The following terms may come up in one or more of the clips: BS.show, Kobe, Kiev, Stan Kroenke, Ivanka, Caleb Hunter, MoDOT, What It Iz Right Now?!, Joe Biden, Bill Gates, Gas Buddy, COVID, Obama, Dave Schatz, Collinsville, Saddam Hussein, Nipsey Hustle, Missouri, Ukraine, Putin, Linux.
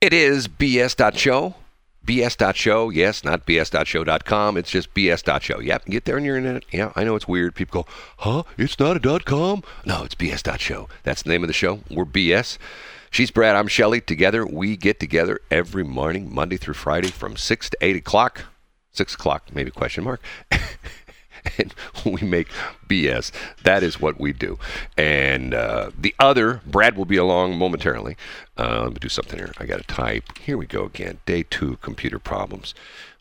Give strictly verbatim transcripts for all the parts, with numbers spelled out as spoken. It is B S dot show. B S dot show. Yes, not B S dot show dot com. It's just B S dot show. Yep, get there and you're in it. Yeah, I know it's weird. People go, huh? It's not a dot com? No, it's B S dot show. That's the name of the show. We're B S. She's Brad. I'm Shelley. Together, we get together every morning, Monday through Friday from six to eight o'clock. six o'clock, maybe question mark. And we make B S. That is what we do. And uh, the other, Brad will be along momentarily. Uh, let me do something here. I got to type. Here we go again. Day two, computer problems.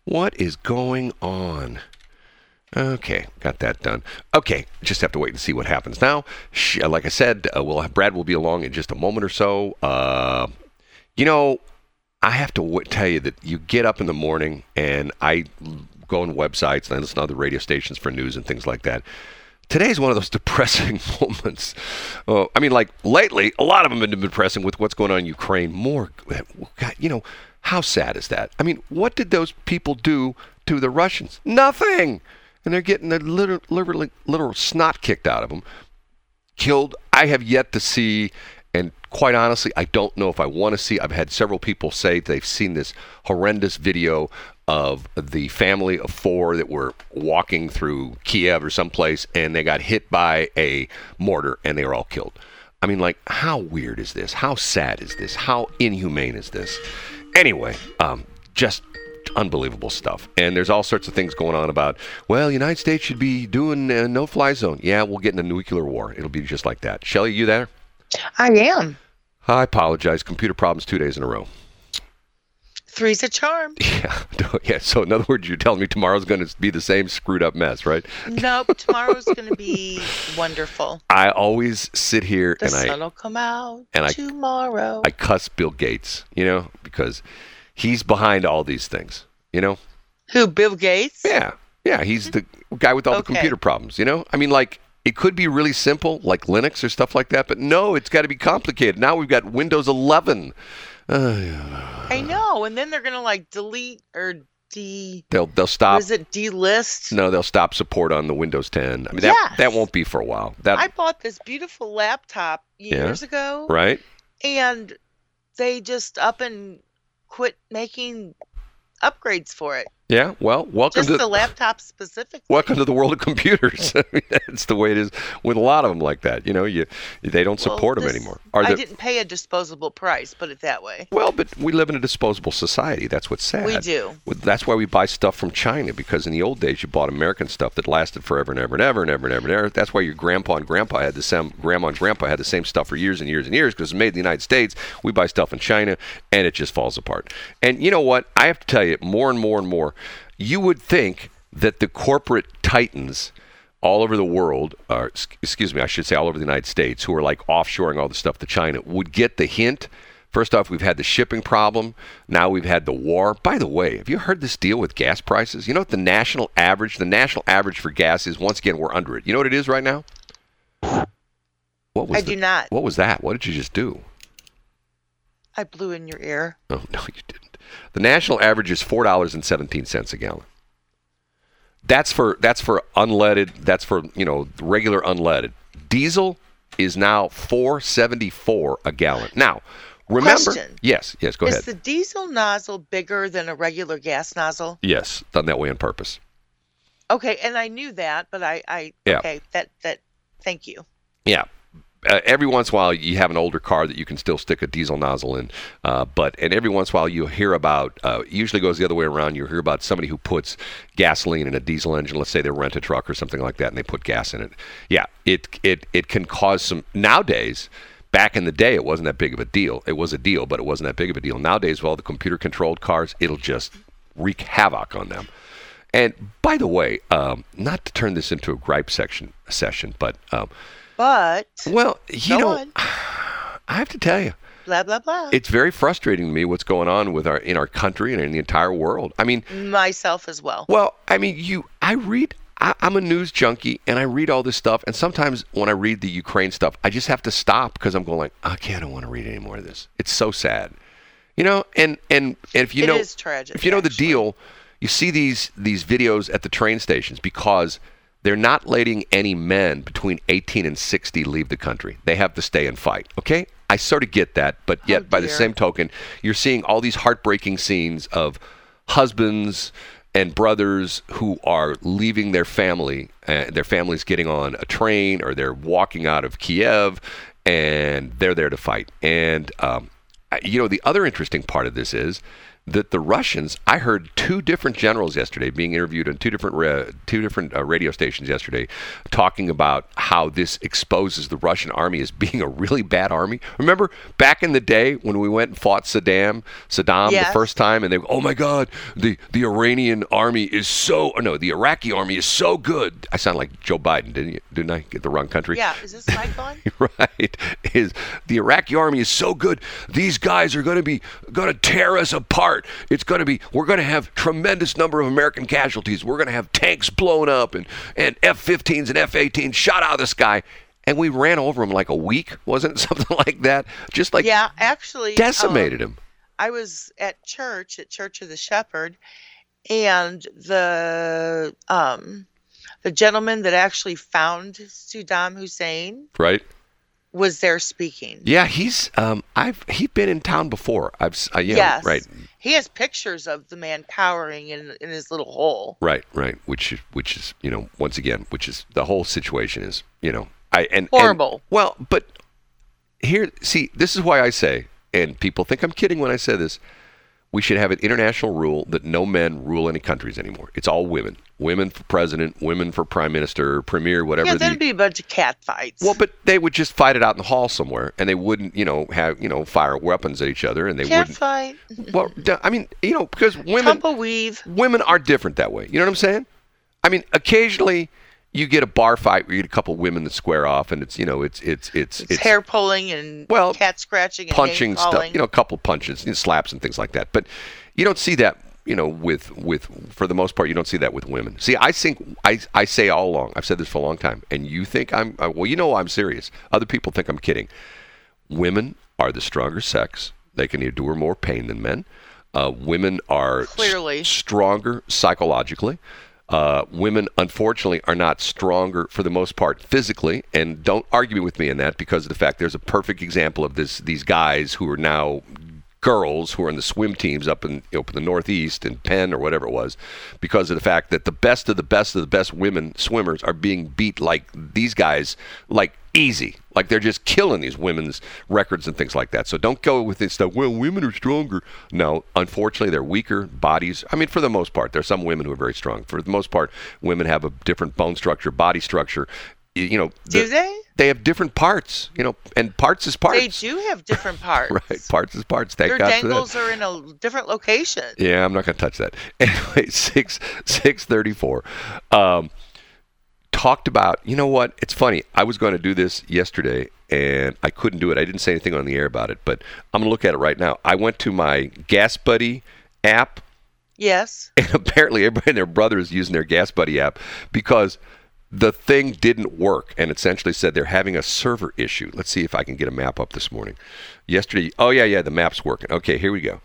What is going on? Okay, got that done. Okay, just have to wait and see what happens now. She, like I said, uh, we'll have, Brad will be along in just a moment or so. Uh, you know, I have to w- tell you that you get up in the morning and I... go on websites and I listen to other radio stations for news and things like that. Today's one of those depressing moments. Uh, I mean, like lately, a lot of them have been depressing with what's going on in Ukraine. More, God, you know, how sad is that? I mean, what did those people do to the Russians? Nothing. And they're getting a literal, literal, literal snot kicked out of them. Killed. I have yet to see, and quite honestly, I don't know if I want to see. I've had several people say they've seen this horrendous video of the family of four that were walking through Kiev or someplace, and they got hit by a mortar, and they were all killed. I mean, like, how weird is this? How sad is this? How inhumane is this? Anyway, um, just unbelievable stuff. And there's all sorts of things going on about, well, the United States should be doing a no-fly zone. Yeah, we'll get in a nuclear war. It'll be just like that. Shelley, you there? I am. I apologize. Computer problems two days in a row. Three's a charm. Yeah. Yeah. So in other words, you're telling me tomorrow's going to be the same screwed up mess, right? Nope. Tomorrow's going to be wonderful. I always sit here the and I... The sun will come out and tomorrow. I, I cuss Bill Gates, you know, because he's behind all these things, you know? Who, Bill Gates? Yeah. Yeah. He's the guy with all okay. the computer problems, you know? I mean, like... It could be really simple, like Linux or stuff like that, but no, it's got to be complicated. Now we've got Windows eleven. Uh, I know, and then they're going to like delete or de... They'll they'll stop. Is it delist? No, they'll stop support on the Windows ten. I mean, that yes. that won't be for a while. That I bought this beautiful laptop years yeah, ago, right? And they just up and quit making upgrades for it. Yeah, well, welcome Just to the laptop specifically. Welcome to the world of computers. I mean, that's the way it is with a lot of them like that. You know, you they don't well, support this, them anymore. Are I there, didn't pay a disposable price, put it that way. Well, but we live in a disposable society. That's what's sad. We do. That's why we buy stuff from China, because in the old days you bought American stuff that lasted forever and ever and ever and ever and ever and ever. That's why your grandpa and grandpa had the same grandma and grandpa had the same stuff for years and years and years, because it's made in the United States. We buy stuff in China and it just falls apart. And you know what? I have to tell you, more and more and more. You would think that the corporate titans all over the world, or excuse me, I should say all over the United States, who are like offshoring all the stuff to China, would get the hint. First off, we've had the shipping problem. Now we've had the war. By the way, have you heard this deal with gas prices? You know what the national average, the national average for gas is? Once again, we're under it. You know what it is right now? What was I the, do not. What was that? What did you just do? I blew in your ear. Oh, no, you didn't. The national average is four dollars and seventeen cents a gallon. That's for that's for unleaded. That's for, you know, regular unleaded. Diesel is now four seventy-four a gallon. Now, remember. Question. Yes, yes, go ahead. Is the diesel nozzle bigger than a regular gas nozzle? Yes, done that way on purpose. Okay, and I knew that, but I, I yeah. okay, that, that, thank you. Yeah. Uh, every once in a while, you have an older car that you can still stick a diesel nozzle in. Uh, but and every once in a while, you hear about, uh, usually goes the other way around, you hear about somebody who puts gasoline in a diesel engine. Let's say they rent a truck or something like that, and they put gas in it. Yeah, it it it can cause some, nowadays, back in the day, it wasn't that big of a deal. It was a deal, but it wasn't that big of a deal. Nowadays, with all the computer-controlled cars, it'll just wreak havoc on them. And by the way, um, not to turn this into a gripe section session, but... Um, But well, you know, on. I have to tell you, blah blah blah. It's very frustrating to me what's going on with our in our country and in the entire world. I mean, myself as well. Well, I mean, you. I read. I, I'm a news junkie, and I read all this stuff. And sometimes when I read the Ukraine stuff, I just have to stop because I'm going like, okay, I don't want to read any more of this. It's so sad, you know. And and, and if you it know, is tragic, if you know actually. The deal, you see these these videos at the train stations because. They're not letting any men between eighteen and sixty leave the country. They have to stay and fight, okay? I sort of get that, but yet oh, by the same token, you're seeing all these heartbreaking scenes of husbands and brothers who are leaving their family, uh, their families getting on a train, or they're walking out of Kiev, and they're there to fight. And, um, you know, the other interesting part of this is that the Russians, I heard two different generals yesterday being interviewed on two different ra- two different uh, radio stations yesterday, talking about how this exposes the Russian army as being a really bad army. Remember back in the day when we went and fought Saddam, Saddam yes. the first time, and they, oh my God, the, the Iranian army is so, no, the Iraqi army is so good. I sound like Joe Biden, didn't you? Didn't I get the wrong country? Yeah, is this mic on? Right. Is the Iraqi army is so good. These guys are going to be, going to tear us apart. It's going to be, we're going to have tremendous number of American casualties. We're going to have tanks blown up and, and F fifteens and F eighteens shot out of the sky. And we ran over them like a week, wasn't it? Something like that. Just like yeah, actually, decimated um, them. I was at church, at Church of the Shepherd, and the um, the gentleman that actually found Saddam Hussein. Right. Was there speaking? Yeah, he's um, I've he's been in town before. I've uh, yeah, yes, right. He has pictures of the man cowering in in his little hole. Right, right. Which which is you know once again, which is the whole situation is you know I and horrible. And, well, but here, see, this is why I say, and people think I'm kidding when I say this, we should have an international rule that no men rule any countries anymore. It's all women. Women for president, women for prime minister, premier, whatever. Yeah, there'd the, be a bunch of cat fights. Well, but they would just fight it out in the hall somewhere, and they wouldn't, you know, have, you know, fire weapons at each other, and they cat wouldn't fight. Well, I mean, you know, because women, Tumbleweave. women are different that way. You know what I'm saying? I mean, occasionally you get a bar fight where you get a couple women that square off, and it's, you know, it's it's it's it's, it's hair pulling and well, cat scratching, and punching stuff. You know, a couple punches and slaps and things like that. But you don't see that. You know, with, with for the most part, you don't see that with women. See, I think I I say all along, I've said this for a long time, and you think I'm uh, well, you know, I'm serious. Other people think I'm kidding. Women are the stronger sex; they can endure more pain than men. Uh, women are clearly s- stronger psychologically. Uh, women, unfortunately, are not stronger for the most part physically, and don't argue with me in that because of the fact there's a perfect example of this. These guys who are now girls who are in the swim teams up in, you know, in the Northeast and Penn or whatever it was, because of the fact that the best of the best of the best women swimmers are being beat like these guys, like easy. Like they're just killing these women's records and things like that. So don't go with this stuff, well, women are stronger. No, unfortunately, they're weaker bodies. I mean, for the most part, there are some women who are very strong. For the most part, women have a different bone structure, body structure. You know, the, do they? They have different parts, you know, and parts is parts. They do have different parts. Right, parts is parts. Thank Their God dangles for that. Are in a different location. Yeah, I'm not going to touch that. Anyway, six six thirty four. Um, talked about. You know what? It's funny. I was going to do this yesterday, and I couldn't do it. I didn't say anything on the air about it, but I'm going to look at it right now. I went to my Gas Buddy app. Yes. And apparently, everybody and their brother is using their Gas Buddy app because the thing didn't work and essentially said they're having a server issue. Let's see if I can get a map up this morning. Yesterday, oh, yeah, yeah, the map's working. Okay, here we go.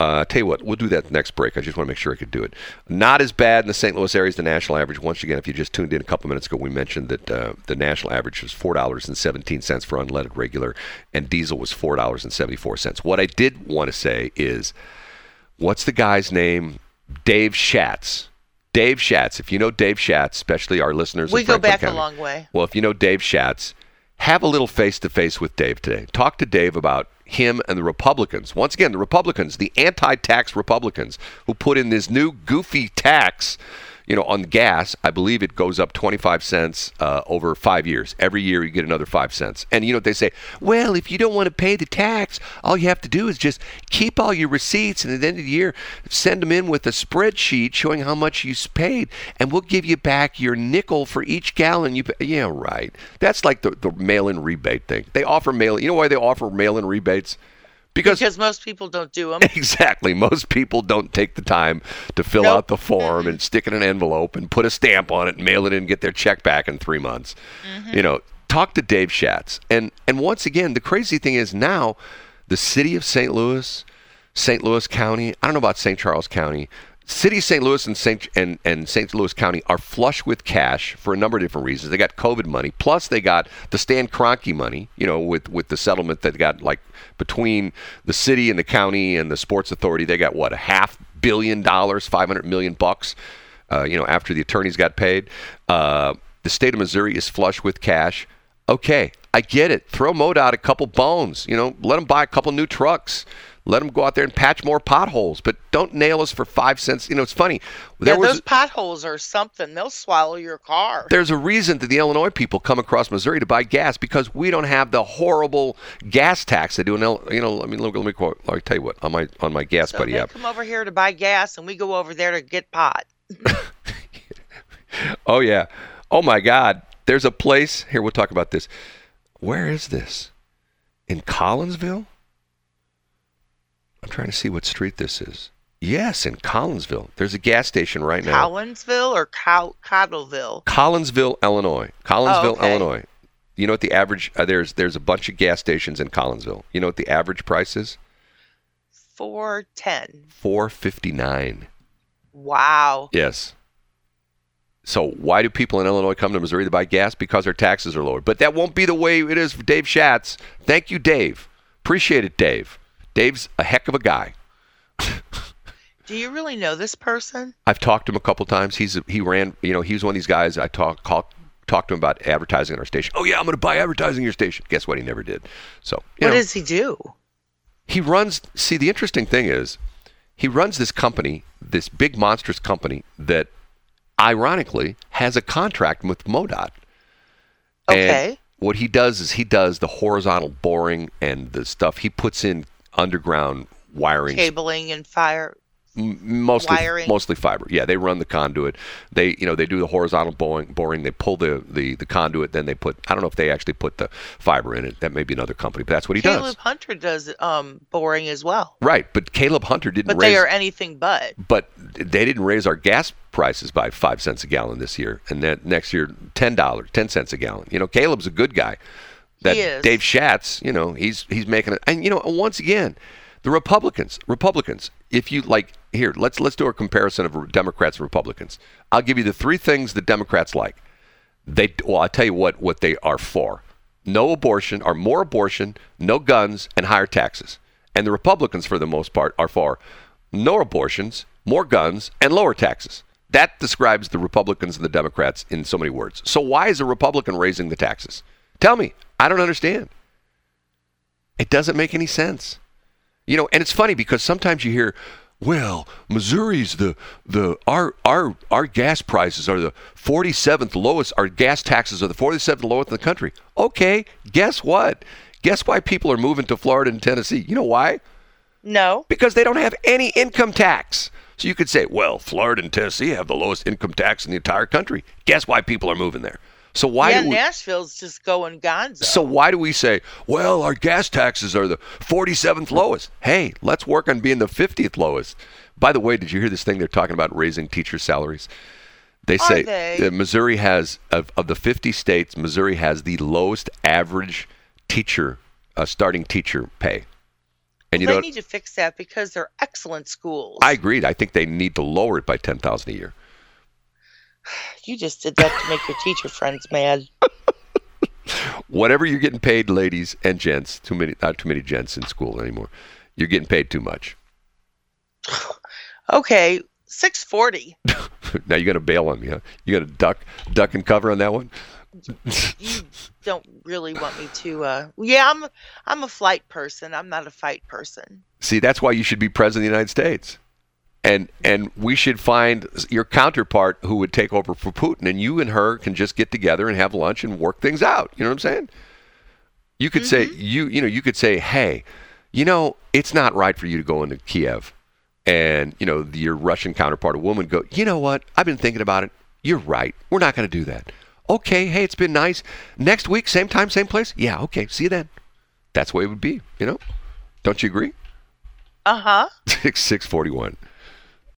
Uh, tell you what, we'll do that next break. I just want to make sure I could do it. Not as bad in the Saint Louis area as the national average. Once again, if you just tuned in a couple minutes ago, we mentioned that uh, the national average was four dollars and seventeen cents for unleaded regular, and diesel was four dollars and seventy-four cents. What I did want to say is, what's the guy's name? Dave Schatz. Dave Schatz, if you know Dave Schatz, especially our listeners, we in Franklin go back County, a long way. Well, if you know Dave Schatz, have a little face-to-face with Dave today. Talk to Dave about him and the Republicans. Once again, the Republicans, the anti-tax Republicans, who put in this new goofy tax, you know, on gas. I believe it goes up twenty-five cents uh, over five years. Every year you get another five cents. And you know what they say? Well, if you don't want to pay the tax, all you have to do is just keep all your receipts, and at the end of the year, send them in with a spreadsheet showing how much you paid, and we'll give you back your nickel for each gallon you pay. Yeah, right. That's like the, the mail-in rebate thing. They offer mail. You know why they offer mail-in rebates? Because, because most people don't do them. Exactly. Most people don't take the time to fill nope. out the form and stick it in an envelope and put a stamp on it and mail it in and get their check back in three months. Mm-hmm. You know, talk to Dave Schatz. And and once again, the crazy thing is now the city of Saint Louis, Saint Louis County, I don't know about Saint Charles County, City of Saint Louis and Saint and, and Saint Louis County are flush with cash for a number of different reasons. They got COVID money, plus they got the Stan Kroenke money, you know, with, with the settlement that got, like, between the city and the county and the sports authority, they got, what, a half billion dollars, five hundred million bucks, uh, you know, after the attorneys got paid. Uh, the state of Missouri is flush with cash. Okay, I get it. Throw MoDOT a couple bones, you know, let them buy a couple new trucks. Let them go out there and patch more potholes, but don't nail us for five cents. You know, it's funny. There yeah, was, those potholes are something. They'll swallow your car. There's a reason that the Illinois people come across Missouri to buy gas, because we don't have the horrible gas tax they do in Illinois. You know, I mean, look, let me quote. I'll tell you what, on my on my Gas Buddy app. So they come over here to buy gas, and we go over there to get pot. Oh, yeah. Oh, my God. There's a place. Here, we'll talk about this. Where is this? In Collinsville? I'm trying to see what street this is. Yes, in Collinsville. There's a gas station right now. Collinsville or Cow- Cottleville? Collinsville, Illinois. Collinsville, oh, okay. Illinois. You know what the average, uh, there's there's a bunch of gas stations in Collinsville. You know what the average price is? four ten four fifty-nine Wow. Yes. So why do people in Illinois come to Missouri to buy gas? Because their taxes are lower. But that won't be the way it is for Dave Schatz. Thank you, Dave. Appreciate it, Dave. Dave's a heck of a guy. Do you really know this person? I've talked to him a couple times. He's a, he ran, you know, he was one of these guys. I talked talked to him about advertising on our station. Oh, yeah, I'm going to buy advertising your station. Guess what? He never did. So you What know, does he do? He runs, see, the interesting thing is he runs this company, this big monstrous company that ironically has a contract with MoDOT. Okay. And what he does is he does the horizontal boring and the stuff. He puts in underground wiring, cabling, and fire mostly wiring. mostly fiber. Yeah, they run the conduit. They, you know, they do the horizontal boring, boring. They pull the, the, the conduit, then they put. I don't know if they actually put the fiber in it. That may be another company, but that's what he Caleb does. Caleb Hunter does um, boring as well. Right, but Caleb Hunter didn't. But raise, they are anything but. But they didn't raise our gas prices by five cents a gallon this year, and then next year ten dollars, ten cents a gallon. You know, Caleb's a good guy. That Dave Schatz, you know, he's he's making it. And, you know, once again, the Republicans, Republicans, if you like, here, let's let's do a comparison of Democrats and Republicans. I'll give you the three things the Democrats like. They well, I'll tell you what, what they are for. No abortion or more abortion, no guns, and higher taxes. And the Republicans, for the most part, are for no abortions, more guns, and lower taxes. That describes the Republicans and the Democrats in so many words. So why is a Republican raising the taxes? Tell me. I don't understand. It doesn't make any sense. You know, and it's funny because sometimes you hear, well, Missouri's the the our our our gas prices are the forty-seventh lowest, our gas taxes are the forty-seventh lowest in the country. Okay, guess what? Guess why people are moving to Florida and Tennessee? You know why? No. Because they don't have any income tax. So you could say, well, Florida and Tennessee have the lowest income tax in the entire country. Guess why people are moving there? So why yeah, do we, Nashville's just going gonzo. So why do we say, well, our gas taxes are the forty-seventh lowest? Hey, let's work on being the fiftieth lowest. By the way, did you hear this thing they're talking about raising teacher salaries? They are say they? Uh, Missouri has, of, of the fifty states, Missouri has the lowest average teacher, uh, starting teacher pay. And well, you know, they need to fix that because they're excellent schools. I agreed. I think they need to lower it by ten thousand dollars a year. You just did that to make your teacher friends mad. Whatever you're getting paid, ladies and gents, too many not too many gents in school anymore. You're getting paid too much. Okay, six forty. Now you're gonna bail on me, huh? You're gonna duck, duck and cover on that one. You don't really want me to. Uh, yeah, I'm. I'm a flight person. I'm not a fight person. See, that's why you should be president of the United States. And and we should find your counterpart who would take over for Putin, and you and her can just get together and have lunch and work things out. You know what I'm saying? You could mm-hmm. say you you know you could say, hey, you know, it's not right for you to go into Kiev, and you know your Russian counterpart, a woman, go, you know what? I've been thinking about it. You're right. We're not going to do that. Okay. Hey, it's been nice. Next week, same time, same place. Yeah. Okay. See you then. That's the way it would be. You know? Don't you agree? Uh huh. Six forty-one